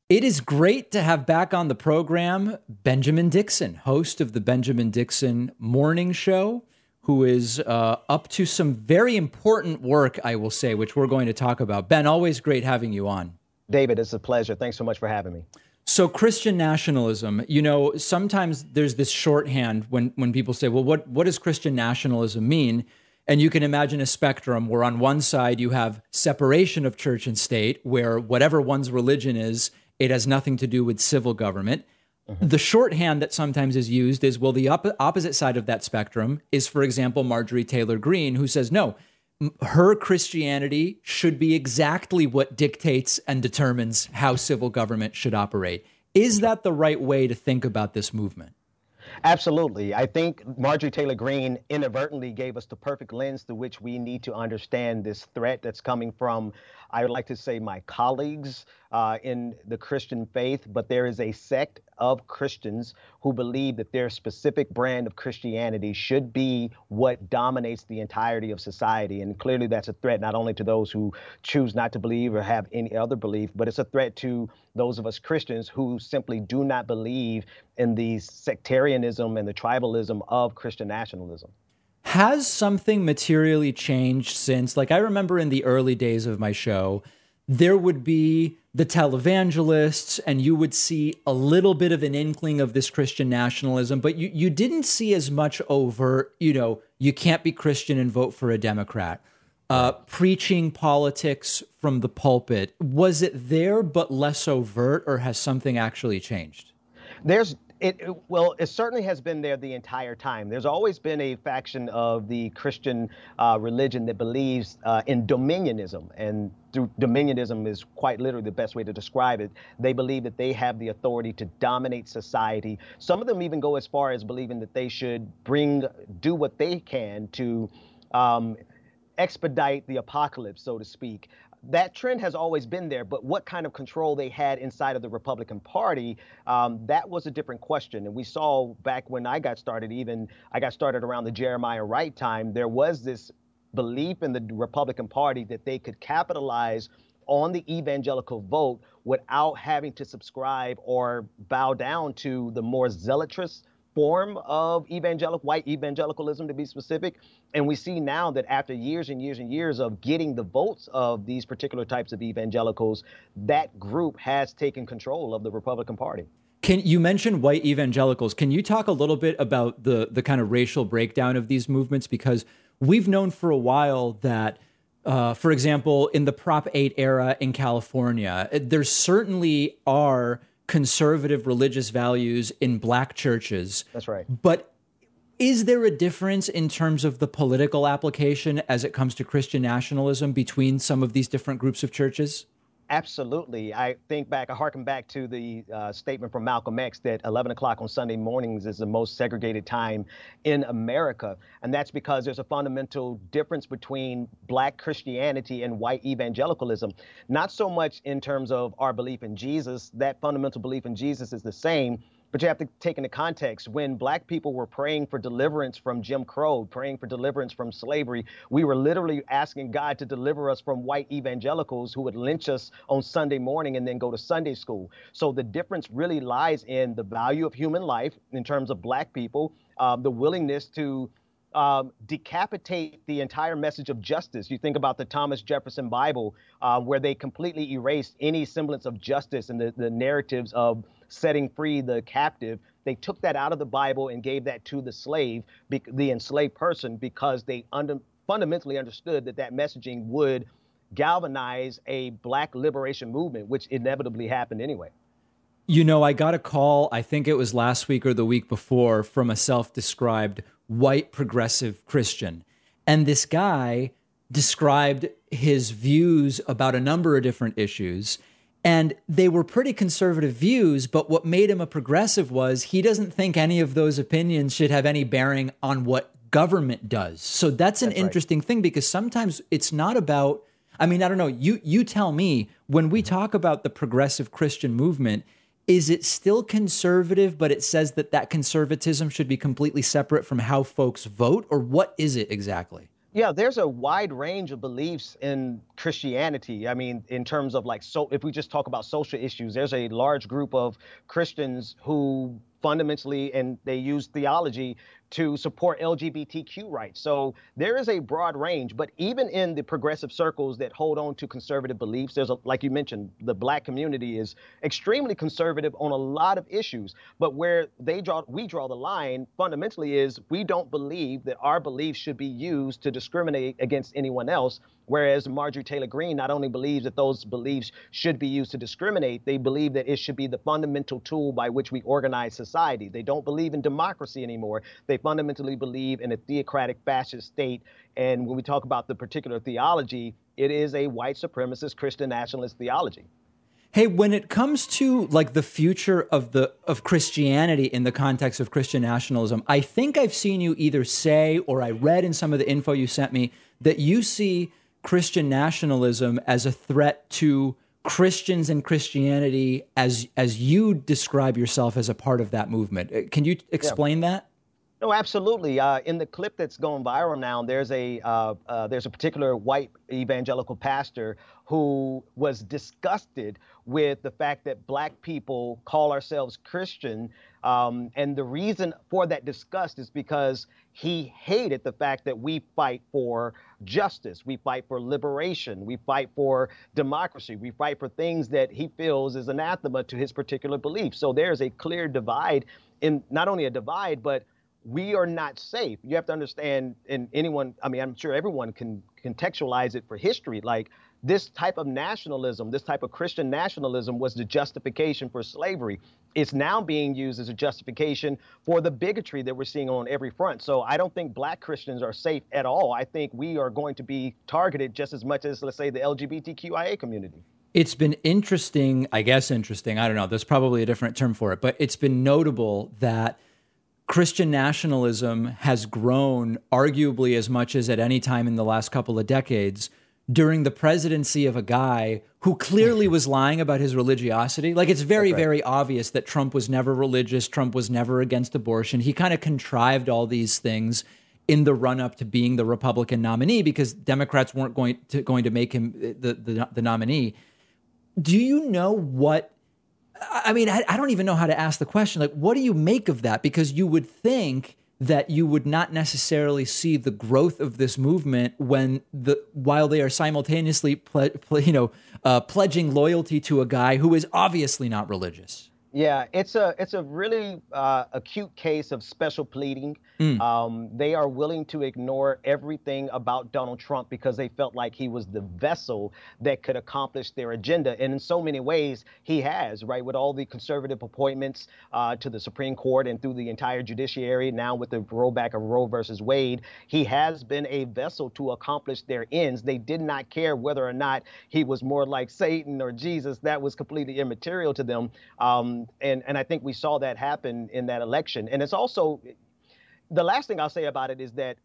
It is great to have back on the program Benjamin Dixon, host of the Benjamin Dixon Morning Show, who is uh, up to some very important work, I will say, which we're going to talk about. Ben, always great having you on. David, it's a pleasure. Thanks so much for having me. So Christian nationalism, you know, sometimes there's this shorthand when, when people say, well, what, what does Christian nationalism mean? And you can imagine a spectrum where on one side you have separation of church and state, where whatever one's religion is, it has nothing to do with civil government. Mm-hmm. The shorthand that sometimes is used is, well, the op- opposite side of that spectrum is, for example, Marjorie Taylor Greene, who says, no, m- her Christianity should be exactly what dictates and determines how civil government should operate. Is that the right way to think about this movement? Absolutely. I think Marjorie Taylor Greene inadvertently gave us the perfect lens through which we need to understand this threat that's coming from, I would like to say, my colleagues uh, in the Christian faith, but there is a sect of Christians who believe that their specific brand of Christianity should be what dominates the entirety of society. And clearly that's a threat not only to those who choose not to believe or have any other belief, but it's a threat to those of us Christians who simply do not believe in the sectarianism and the tribalism of Christian nationalism. Has something materially changed since, like I remember in the early days of my show, there would be the televangelists and you would see a little bit of an inkling of this Christian nationalism, but you, you didn't see as much overt, you know, you can't be Christian and vote for a Democrat. Uh, preaching politics from the pulpit. Was it there but less overt, or has something actually changed? There's It, it, well, it certainly has been there the entire time. There's always been a faction of the Christian uh, religion that believes uh, in dominionism, and through dominionism is quite literally the best way to describe it. They believe that they have the authority to dominate society. Some of them even go as far as believing that they should bring, do what they can to um, expedite the apocalypse, so to speak. That trend has always been there, but what kind of control they had inside of the Republican Party, um, that was a different question. And we saw back when I got started, even I got started around the Jeremiah Wright time, there was this belief in the Republican Party that they could capitalize on the evangelical vote without having to subscribe or bow down to the more zealotrous form of evangelical, white evangelicalism to be specific. And we see now that after years and years and years of getting the votes of these particular types of evangelicals, that group has taken control of the Republican Party. Can you mention white evangelicals? Can you talk a little bit about the the kind of racial breakdown of these movements? Because we've known for a while that Uh, for example, in the Prop eight era in California, there certainly are conservative religious values in black churches. That's right. But is there a difference in terms of the political application as it comes to Christian nationalism between some of these different groups of churches? Absolutely. I think back, I harken back to the uh, statement from Malcolm X that eleven o'clock on Sunday mornings is the most segregated time in America. And that's because there's a fundamental difference between black Christianity and white evangelicalism. Not so much in terms of our belief in Jesus. That fundamental belief in Jesus is the same. But you have to take into context, when black people were praying for deliverance from Jim Crow, praying for deliverance from slavery, we were literally asking God to deliver us from white evangelicals who would lynch us on Sunday morning and then go to Sunday school. So the difference really lies in the value of human life in terms of black people, um, the willingness to Um, decapitate the entire message of justice. You think about the Thomas Jefferson Bible, uh, where they completely erased any semblance of justice and the, the narratives of setting free the captive. They took that out of the Bible and gave that to the slave, be- the enslaved person, because they under- fundamentally understood that that messaging would galvanize a black liberation movement, which inevitably happened anyway. You know, I got a call, I think it was last week or the week before, from a self-described white progressive Christian. And this guy described his views about a number of different issues, and they were pretty conservative views, but what made him a progressive was he doesn't think any of those opinions should have any bearing on what government does. So that's an that's interesting right. thing, because sometimes it's not about, I mean, I don't know, you you tell me, when we talk about the progressive Christian movement, is it still conservative, but it says that that conservatism should be completely separate from how folks vote? Or what is it exactly? Yeah, there's a wide range of beliefs in Christianity. I mean, in terms of like, so if we just talk about social issues, there's a large group of Christians who fundamentally, and they use theology to support L G B T Q rights. So there is a broad range, but even in the progressive circles that hold on to conservative beliefs, there's a, like you mentioned, the black community is extremely conservative on a lot of issues, but where they draw, we draw the line fundamentally is we don't believe that our beliefs should be used to discriminate against anyone else. Whereas Marjorie Taylor Greene not only believes that those beliefs should be used to discriminate, they believe that it should be the fundamental tool by which we organize society. They don't believe in democracy anymore. They fundamentally believe in a theocratic fascist state. And when we talk about the particular theology, it is a white supremacist Christian nationalist theology. Hey, when it comes to like the future of the of Christianity in the context of Christian nationalism, I think I've seen you either say, or I read in some of the info you sent me, that you see Christian nationalism as a threat to Christians and Christianity as as you describe yourself as a part of that movement. Can you explain yeah. that? No, absolutely. Uh, in the clip that's going viral now, there's a uh, uh, there's a particular white evangelical pastor who was disgusted with the fact that black people call ourselves Christian. Um, and the reason for that disgust is because he hated the fact that we fight for justice, we fight for liberation, we fight for democracy, we fight for things that he feels is anathema to his particular belief. So there's a clear divide, in not only a divide, but we are not safe. You have to understand, and anyone, I mean, I'm sure everyone can contextualize it for history. Like, this type of nationalism, this type of Christian nationalism was the justification for slavery. It's now being used as a justification for the bigotry that we're seeing on every front. So I don't think black Christians are safe at all. I think we are going to be targeted just as much as, let's say, the L G B T Q I A community. It's been interesting, I guess interesting, I don't know, there's probably a different term for it, but it's been notable that Christian nationalism has grown arguably as much as at any time in the last couple of decades during the presidency of a guy who clearly was lying about his religiosity. Like, it's very, right. very obvious that Trump was never religious. Trump was never against abortion. He kind of contrived all these things in the run-up to being the Republican nominee because Democrats weren't going to going to make him the, the, the nominee. Do you know what... I mean, I, I don't even know how to ask the question. Like, what do you make of that? Because you would think that you would not necessarily see the growth of this movement when the while they are simultaneously, ple, ple, you know, uh, pledging loyalty to a guy who is obviously not religious. Yeah, it's a it's a really uh, acute case of special pleading. Mm. Um, they are willing to ignore everything about Donald Trump because they felt like he was the vessel that could accomplish their agenda. And in so many ways, he has, right, with all the conservative appointments uh, to the Supreme Court and through the entire judiciary, now with the rollback of Roe versus Wade, he has been a vessel to accomplish their ends. They did not care whether or not he was more like Satan or Jesus. That was completely immaterial to them. Um, And, and I think we saw that happen in that election. And it's also, the last thing I'll say about it is that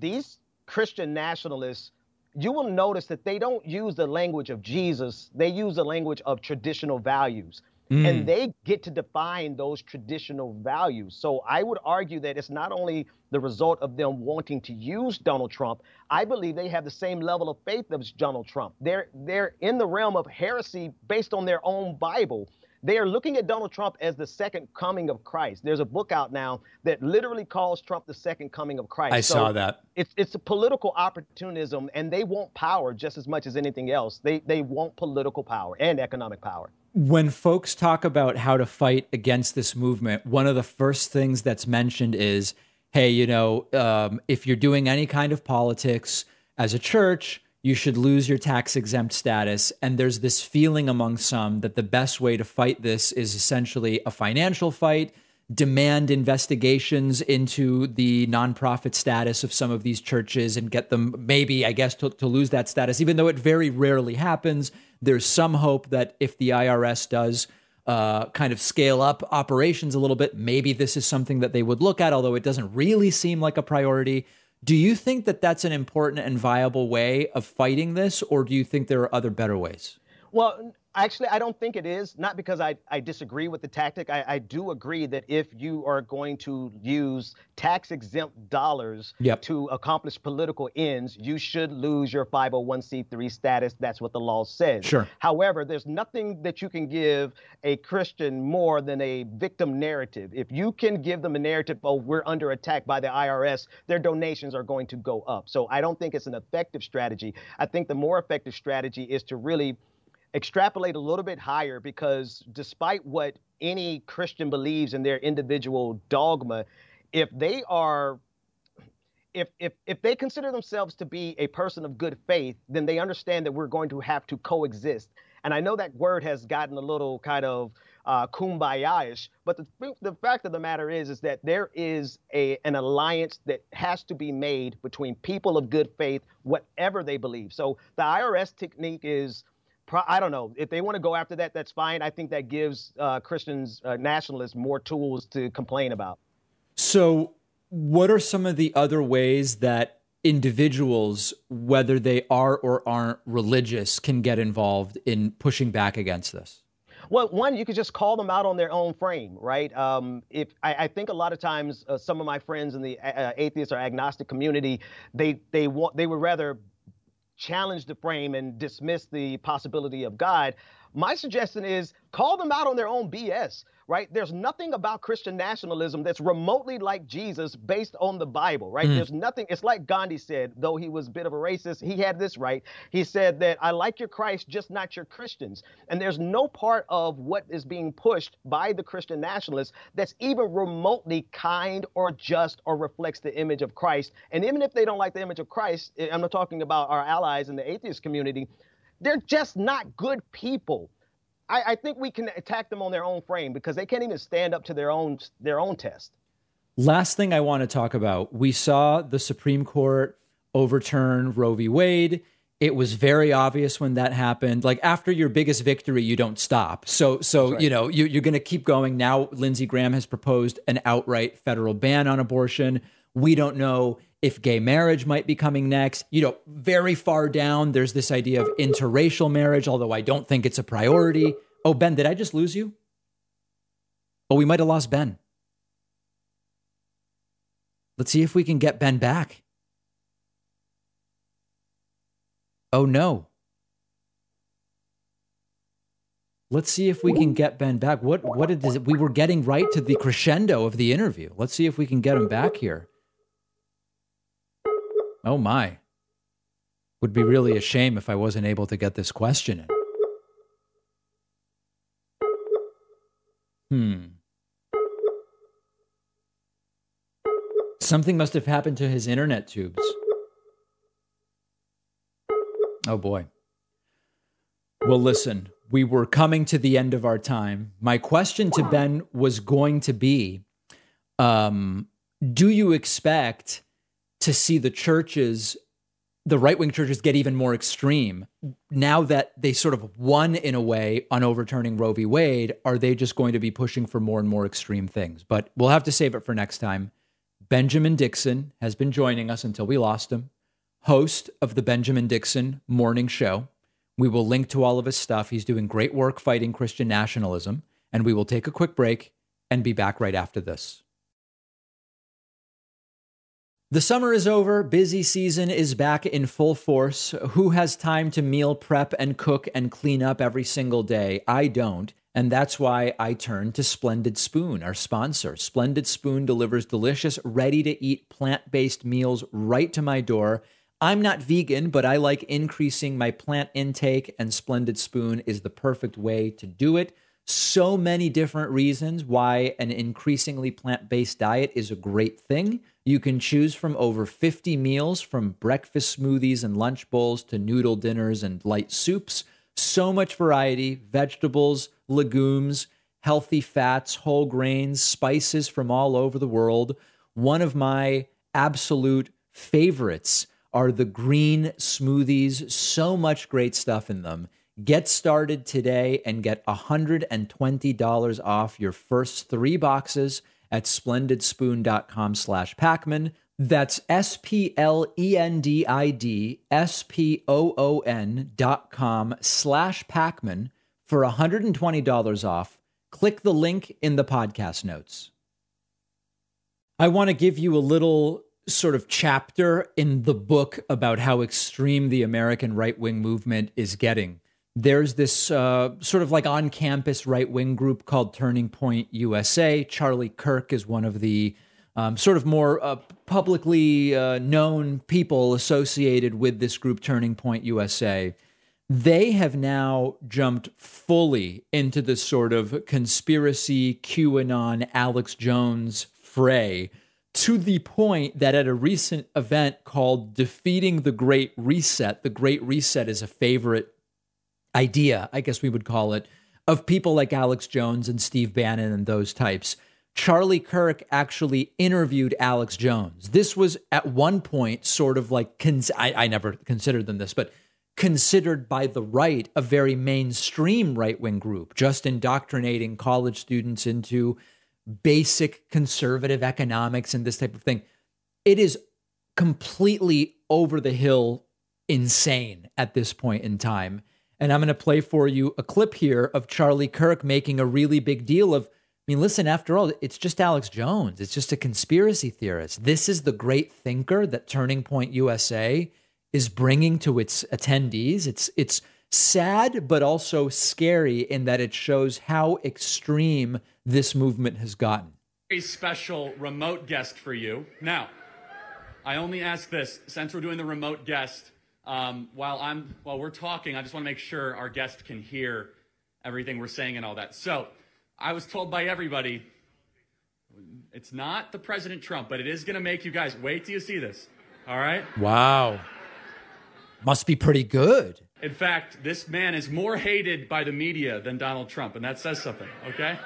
these Christian nationalists, you will notice that they don't use the language of Jesus. They use the language of traditional values. Mm. And they get to define those traditional values. So I would argue that it's not only the result of them wanting to use Donald Trump. I believe they have the same level of faith as Donald Trump. They're, they're in the realm of heresy based on their own Bible. They are looking at Donald Trump as the second coming of Christ. There's a book out now that literally calls Trump the second coming of Christ. I so saw that. It's, it's a political opportunism, and they want power just as much as anything else. They, they want political power and economic power. When folks talk about how to fight against this movement, one of the first things that's mentioned is, hey, you know, um, if you're doing any kind of politics as a church, you should lose your tax-exempt status. And there's this feeling among some that the best way to fight this is essentially a financial fight, demand investigations into the nonprofit status of some of these churches and get them maybe, I guess, to, to lose that status, even though it very rarely happens. There's some hope that if the I R S does uh, kind of scale up operations a little bit, maybe this is something that they would look at, although it doesn't really seem like a priority. Do you think that that's an important and viable way of fighting this, or do you think there are other better ways? Well, actually, I don't think it is, not because I, I disagree with the tactic. I, I do agree that if you are going to use tax-exempt dollars yep. to accomplish political ends, you should lose your five oh one c three status. That's what the law says. Sure. However, there's nothing that you can give a Christian more than a victim narrative. If you can give them a narrative, oh, we're under attack by the I R S, their donations are going to go up. So I don't think it's an effective strategy. I think the more effective strategy is to really extrapolate a little bit higher, because despite what any Christian believes in their individual dogma, if they are, if if if they consider themselves to be a person of good faith, then they understand that we're going to have to coexist. And I know that word has gotten a little kind of uh, kumbaya-ish, but the the fact of the matter is is that there is a an alliance that has to be made between people of good faith, whatever they believe. So the I R S technique is, I don't know. If they want to go after that, that's fine. I think that gives uh, Christians, uh, nationalists, more tools to complain about. So what are some of the other ways that individuals, whether they are or aren't religious, can get involved in pushing back against this? Well, one, you could just call them out on their own frame, right? Um, if I, I think a lot of times uh, some of my friends in the uh, atheist or agnostic community, they they want they would rather challenge the frame and dismiss the possibility of God. My suggestion is call them out on their own B S, right? There's nothing about Christian nationalism that's remotely like Jesus based on the Bible, right? Mm. There's nothing. It's like Gandhi said, though he was a bit of a racist, he had this right. He said that I like your Christ, just not your Christians. And there's no part of what is being pushed by the Christian nationalists that's even remotely kind or just or reflects the image of Christ. And even if they don't like the image of Christ, I'm not talking about our allies in the atheist community, they're just not good people. I, I think we can attack them on their own frame because they can't even stand up to their own their own test. Last thing I want to talk about, we saw the Supreme Court overturn Roe v. Wade. It was very obvious when that happened. Like after your biggest victory, you don't stop. So, so right. you know, you, you're going to keep going. Now, Lindsey Graham has proposed an outright federal ban on abortion. We don't know if gay marriage might be coming next. You know, very far down, there's this idea of interracial marriage, although I don't think it's a priority. Oh, Ben, did I just lose you? Oh, we might have lost Ben. Let's see if we can get Ben back. Oh, no. Let's see if we can get Ben back. What, what did this, we were getting right to the crescendo of the interview. Let's see if we can get him back here. Oh my, would be really a shame if I wasn't able to get this question in. Hmm. Something must have happened to his internet tubes. Oh, boy. Well, listen, we were coming to the end of our time. My question to Ben was going to be, um, do you expect to see the churches, the right-wing churches, get even more extreme now that they sort of won in a way on overturning Roe v. Wade? Are they just going to be pushing for more and more extreme things? But we'll have to save it for next time. Benjamin Dixon has been joining us until we lost him, host of the Benjamin Dixon Morning Show. We will link to all of his stuff. He's doing great work fighting Christian nationalism, and we will take a quick break and be back right after this. The summer is over. Busy season is back in full force. Who has time to meal prep and cook and clean up every single day? I don't. And that's why I turn to Splendid Spoon, our sponsor. Splendid Spoon delivers delicious, ready-to-eat, plant-based meals right to my door. I'm not vegan, but I like increasing my plant intake, and Splendid Spoon is the perfect way to do it. So many different reasons why an increasingly plant-based diet is a great thing. You can choose from over fifty meals, from breakfast smoothies and lunch bowls to noodle dinners and light soups. So much variety, vegetables, legumes, healthy fats, whole grains, spices from all over the world. One of my absolute favorites are the green smoothies. So much great stuff in them. Get started today and get one hundred twenty dollars off your first three boxes at splendid spoon dot com slash Pakman. That's S P L E N D I D, S P O O N dot com slash Pakman for one hundred twenty dollars off. Click the link in the podcast notes. I want to give you a little sort of chapter in the book about how extreme the American right-wing movement is getting. There's this uh, sort of like on-campus right-wing group called Turning Point U S A. Charlie Kirk is one of the Um, sort of more uh, publicly uh, known people associated with this group, Turning Point U S A. They have now jumped fully into this sort of conspiracy QAnon Alex Jones fray, to the point that at a recent event called Defeating the Great Reset, the Great Reset is a favorite idea, I guess we would call it, of people like Alex Jones and Steve Bannon and those types. Charlie Kirk actually interviewed Alex Jones. This was at one point sort of like, cons- I, I never considered them this, but considered by the right a very mainstream right-wing group, just indoctrinating college students into basic conservative economics and this type of thing. It is completely over the hill insane at this point in time. And I'm going to play for you a clip here of Charlie Kirk making a really big deal of, I mean, listen, after all, it's just Alex Jones. It's just a conspiracy theorist. This is the great thinker that Turning Point U S A is bringing to its attendees. It's it's sad, but also scary in that it shows how extreme this movement has gotten. A special remote guest for you. Now, I only ask this, since we're doing the remote guest, um, while I'm while we're talking, I just want to make sure our guest can hear everything we're saying and all that. So I was told by everybody, it's not the President Trump, but it is going to make you guys wait till you see this. All right? Wow. Must be pretty good. In fact, this man is more hated by the media than Donald Trump, and that says something, okay?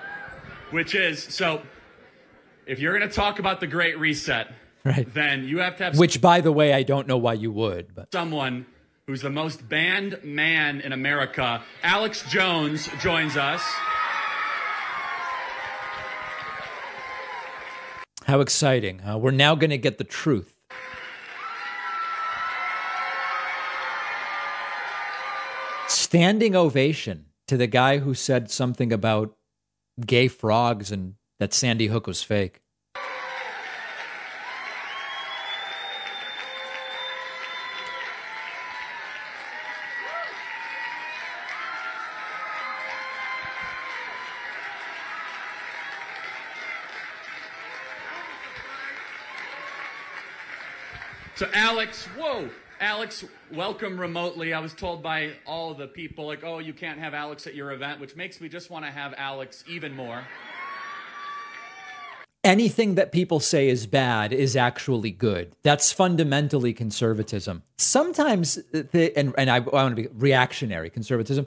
Which is, so if you're going to talk about the Great Reset, right, then you have to have... Which, by the way, I don't know why you would, but... Someone who's the most banned man in America, Alex Jones, joins us. How exciting. Huh? We're now going to get the truth. Standing ovation to the guy who said something about gay frogs and that Sandy Hook was fake. So Alex, whoa, Alex, welcome remotely. I was told by all the people, like, oh, you can't have Alex at your event, which makes me just want to have Alex even more. anything that people say is bad is actually good. That's fundamentally conservatism. Sometimes, the, and, and I, I want to be reactionary conservatism,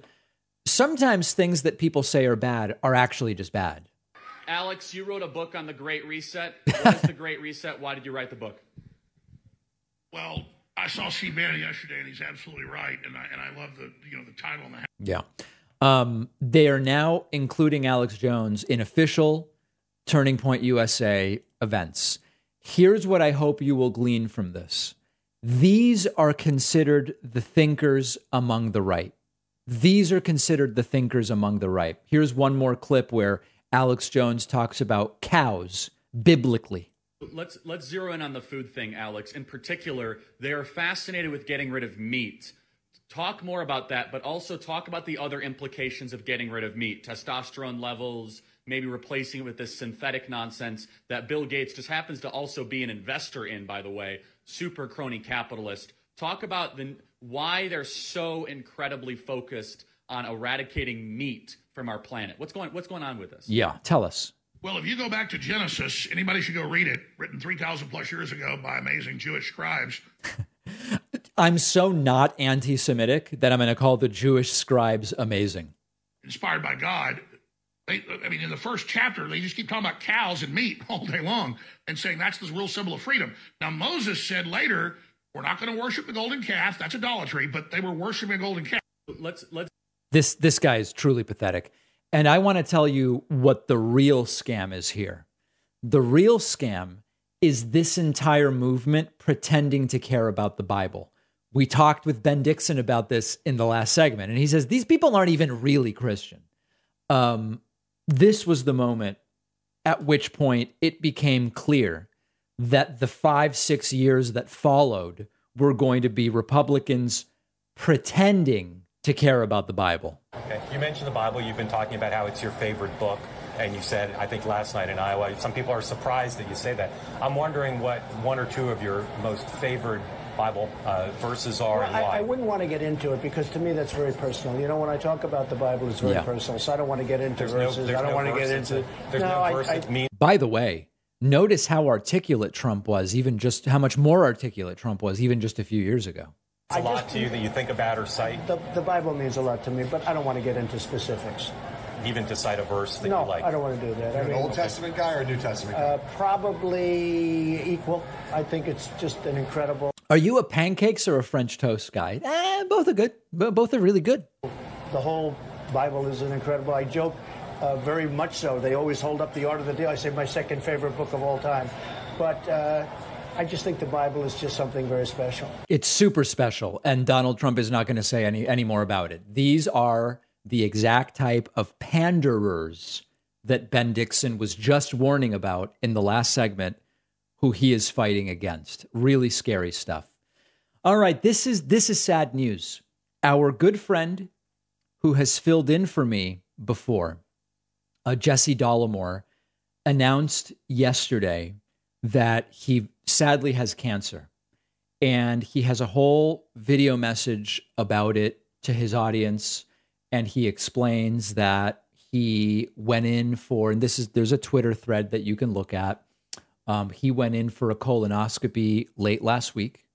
sometimes things that people say are bad are actually just bad. Alex, you wrote a book on the Great Reset. What is the Great Reset? Why did you write the book? Well, I saw C. Bannon yesterday, and he's absolutely right, and I, and I love the you know the title. And the- yeah. Um, they are now including Alex Jones in official Turning Point U S A events. Here's what I hope you will glean from this. These are considered the thinkers among the right. These are considered the thinkers among the right. Here's one more clip where Alex Jones talks about cows biblically. Let's let's zero in on the food thing, Alex. In particular, they are fascinated with getting rid of meat. Talk more about that, but also talk about the other implications of getting rid of meat. Testosterone levels, maybe replacing it with this synthetic nonsense that Bill Gates just happens to also be an investor in, by the way, super crony capitalist. Talk about the why they're so incredibly focused on eradicating meat from our planet. What's going what's going on with this? Yeah, tell us. Well, if you go back to Genesis, anybody should go read it, written three thousand plus years ago by amazing Jewish scribes. I'm so not anti-Semitic that I'm going to call the Jewish scribes amazing. Inspired by God. They, I mean, in the first chapter, they just keep talking about cows and meat all day long and saying that's the real symbol of freedom. Now, Moses said later, we're not going to worship the golden calf. That's idolatry, but they were worshiping a golden calf. Let's let's. This this guy is truly pathetic. And I want to tell you what the real scam is here. The real scam is this entire movement pretending to care about the Bible. We talked with Ben Dixon about this in the last segment, and he says, these people aren't even really Christian. Um, this was the moment at which point it became clear that the five, six years that followed were going to be Republicans pretending to care about the Bible. Okay. You mentioned the Bible. You've been talking about how it's your favorite book. And you said, I think last night in Iowa, some people are surprised that you say that. I'm wondering what one or two of your most favored Bible uh, verses are well, and why. I, I wouldn't want to get into it because to me that's very personal. You know, when I talk about the Bible, it's very yeah. personal. So I don't want to get into there's verses. No, I don't no want to get into. There's no, no verse I, I, that means. By the way, notice how articulate Trump was, even just how much more articulate Trump was, even just a few years ago. It's a lot to you that you think about or cite? The, the Bible means a lot to me, but I don't want to get into specifics. Even to cite a verse that no, you like? No, I don't want to do that. You're I mean, an Old Testament guy or a New Testament guy? Uh, probably equal. I think it's just an incredible... Are you a pancakes or a French toast guy? Eh, both are good. Both are really good. The whole Bible is an incredible... I joke uh, very much so. They always hold up the art of the deal. I say my second favorite book of all time. But... Uh, I just think the Bible is just something very special. It's super special, and Donald Trump is not going to say any, any more about it. These are the exact type of panderers that Ben Dixon was just warning about in the last segment, who he is fighting against. Really scary stuff. All right, this is this is sad news. Our good friend who has filled in for me before, uh, Jesse Dollimore, announced yesterday that he sadly has cancer, and he has a whole video message about it to his audience. And he explains that he went in for, and this is, there's a Twitter thread that you can look at. Um, he went in for a colonoscopy late last week.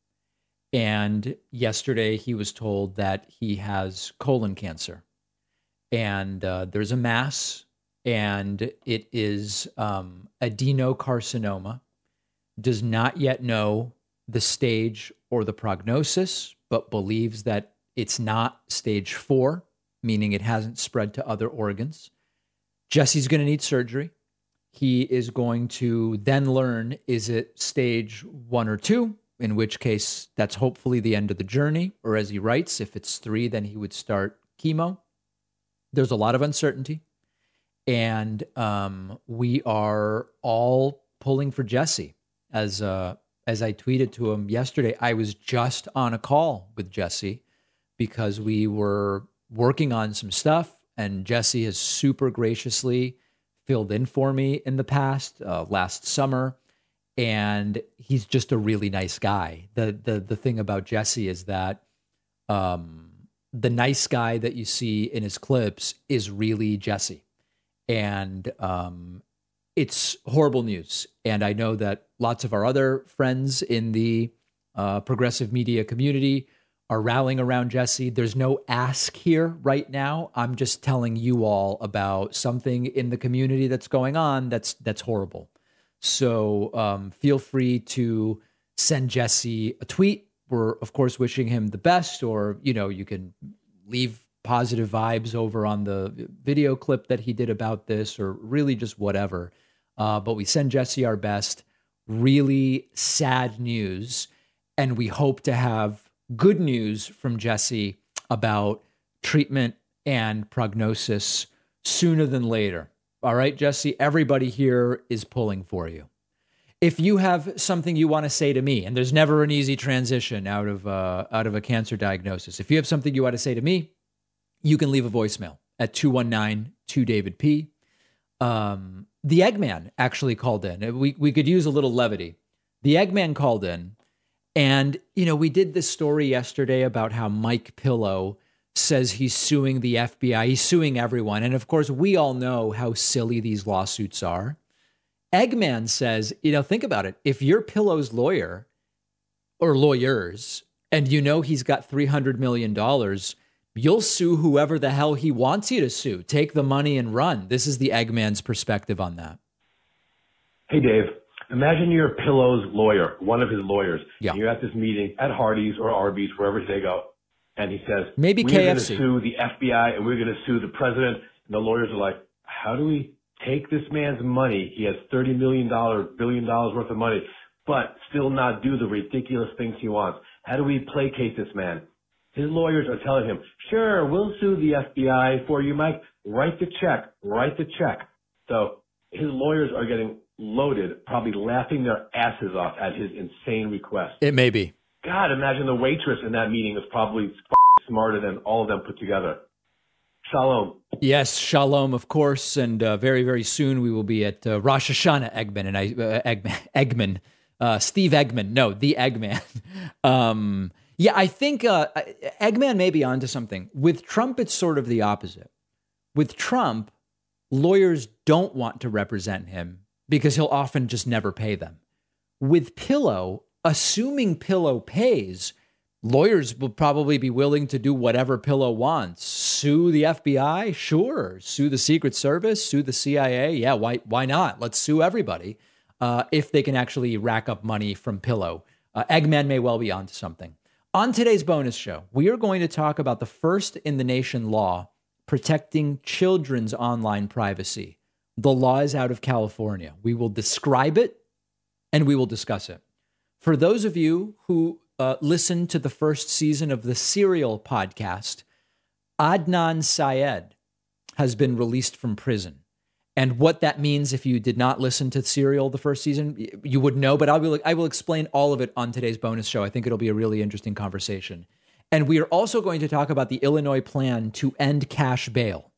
And yesterday he was told that he has colon cancer, and uh, there's a mass, and it is um, adenocarcinoma. Does not yet know the stage or the prognosis, but believes that it's not stage four, meaning it hasn't spread to other organs. Jesse's going to need surgery. He is going to then learn, is it stage one or two, in which case that's hopefully the end of the journey, or as he writes, if it's three, then he would start chemo. There's a lot of uncertainty, and um, we are all pulling for Jesse. As uh, as I tweeted to him yesterday, I was just on a call with Jesse because we were working on some stuff, and Jesse has super graciously filled in for me in the past, uh, last summer, and he's just a really nice guy. The the the thing about Jesse is that um, the nice guy that you see in his clips is really Jesse, and um, it's horrible news. And I know that lots of our other friends in the uh, progressive media community are rallying around Jesse. There's no ask here right now. I'm just telling you all about something in the community that's going on that's that's horrible. So um, feel free to send Jesse a tweet. We're, of course, wishing him the best, or, you know, you can leave positive vibes over on the video clip that he did about this, or really just whatever. Uh, but we send Jesse our best. Really sad news. And we hope to have good news from Jesse about treatment and prognosis sooner than later. All right, Jesse, everybody here is pulling for you. If you have something you want to say to me, and there's never an easy transition out of uh, out of a cancer diagnosis. If you have something you want to say to me, you can leave a voicemail at two one nine, two David P. Um, the Eggman actually called in. We we could use a little levity. The Eggman called in, and you know, we did this story yesterday about how Mike Pillow says he's suing the F B I. He's suing everyone. And of course, we all know how silly these lawsuits are. Eggman says, you know, think about it. If you're Pillow's lawyer or lawyers, and you know he's got three hundred million dollars, you'll sue whoever the hell he wants you to sue. Take the money and run. This is the Eggman's perspective on that. Hey, Dave, imagine you're Pillow's lawyer, one of his lawyers. Yeah. You're at this meeting at Hardee's or Arby's, wherever they go. And he says, maybe we're going to sue the F B I and we're going to sue the president. And the lawyers are like, how do we take this man's money? He has thirty million dollars, billion dollars worth of money, but still not do the ridiculous things he wants. How do we placate this man? His lawyers are telling him, sure, we'll sue the F B I for you, Mike. Write the check. Write the check. So his lawyers are getting loaded, probably laughing their asses off at his insane request. It may be. God, imagine the waitress in that meeting was probably smarter than all of them put together. Shalom. Yes, shalom, of course. And uh, very, very soon we will be at uh, Rosh Hashanah Eggman and I, uh, Eggman, Eggman uh, Steve Eggman. No, the Eggman. um, yeah, I think uh, Eggman may be onto something. With Trump, it's sort of the opposite. With Trump, lawyers don't want to represent him because he'll often just never pay them. With Pillow, assuming Pillow pays, lawyers will probably be willing to do whatever Pillow wants. Sue the F B I? Sure. Sue the Secret Service? Sue the C I A? Yeah, why why not? Let's sue everybody uh, if they can actually rack up money from Pillow. Uh, Eggman may well be onto something. On today's bonus show, we are going to talk about the first in the nation law protecting children's online privacy. The law is out of California. We will describe it and we will discuss it. For those of you who uh, listened to the first season of the Serial podcast, Adnan Syed has been released from prison. And what that means, if you did not listen to Serial the first season, you would know, but I will, I will explain all of it on today's bonus show. I think it'll be a really interesting conversation. And we are also going to talk about the Illinois plan to end cash bail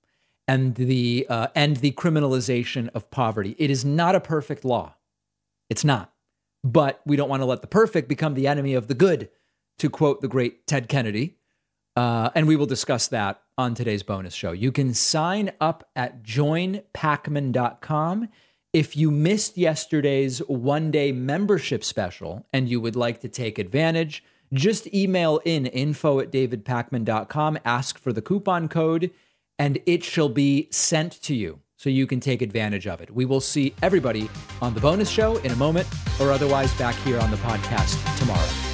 and the uh, end the criminalization of poverty. It is not a perfect law. It's not. But we don't want to let the perfect become the enemy of the good, to quote the great Ted Kennedy. Uh, and we will discuss that on today's bonus show. You can sign up at join pakman dot com. If you missed yesterday's one-day membership special and you would like to take advantage, just email in info at david pakman dot com, ask for the coupon code, and it shall be sent to you, so you can take advantage of it. We will see everybody on the bonus show in a moment, or otherwise back here on the podcast tomorrow.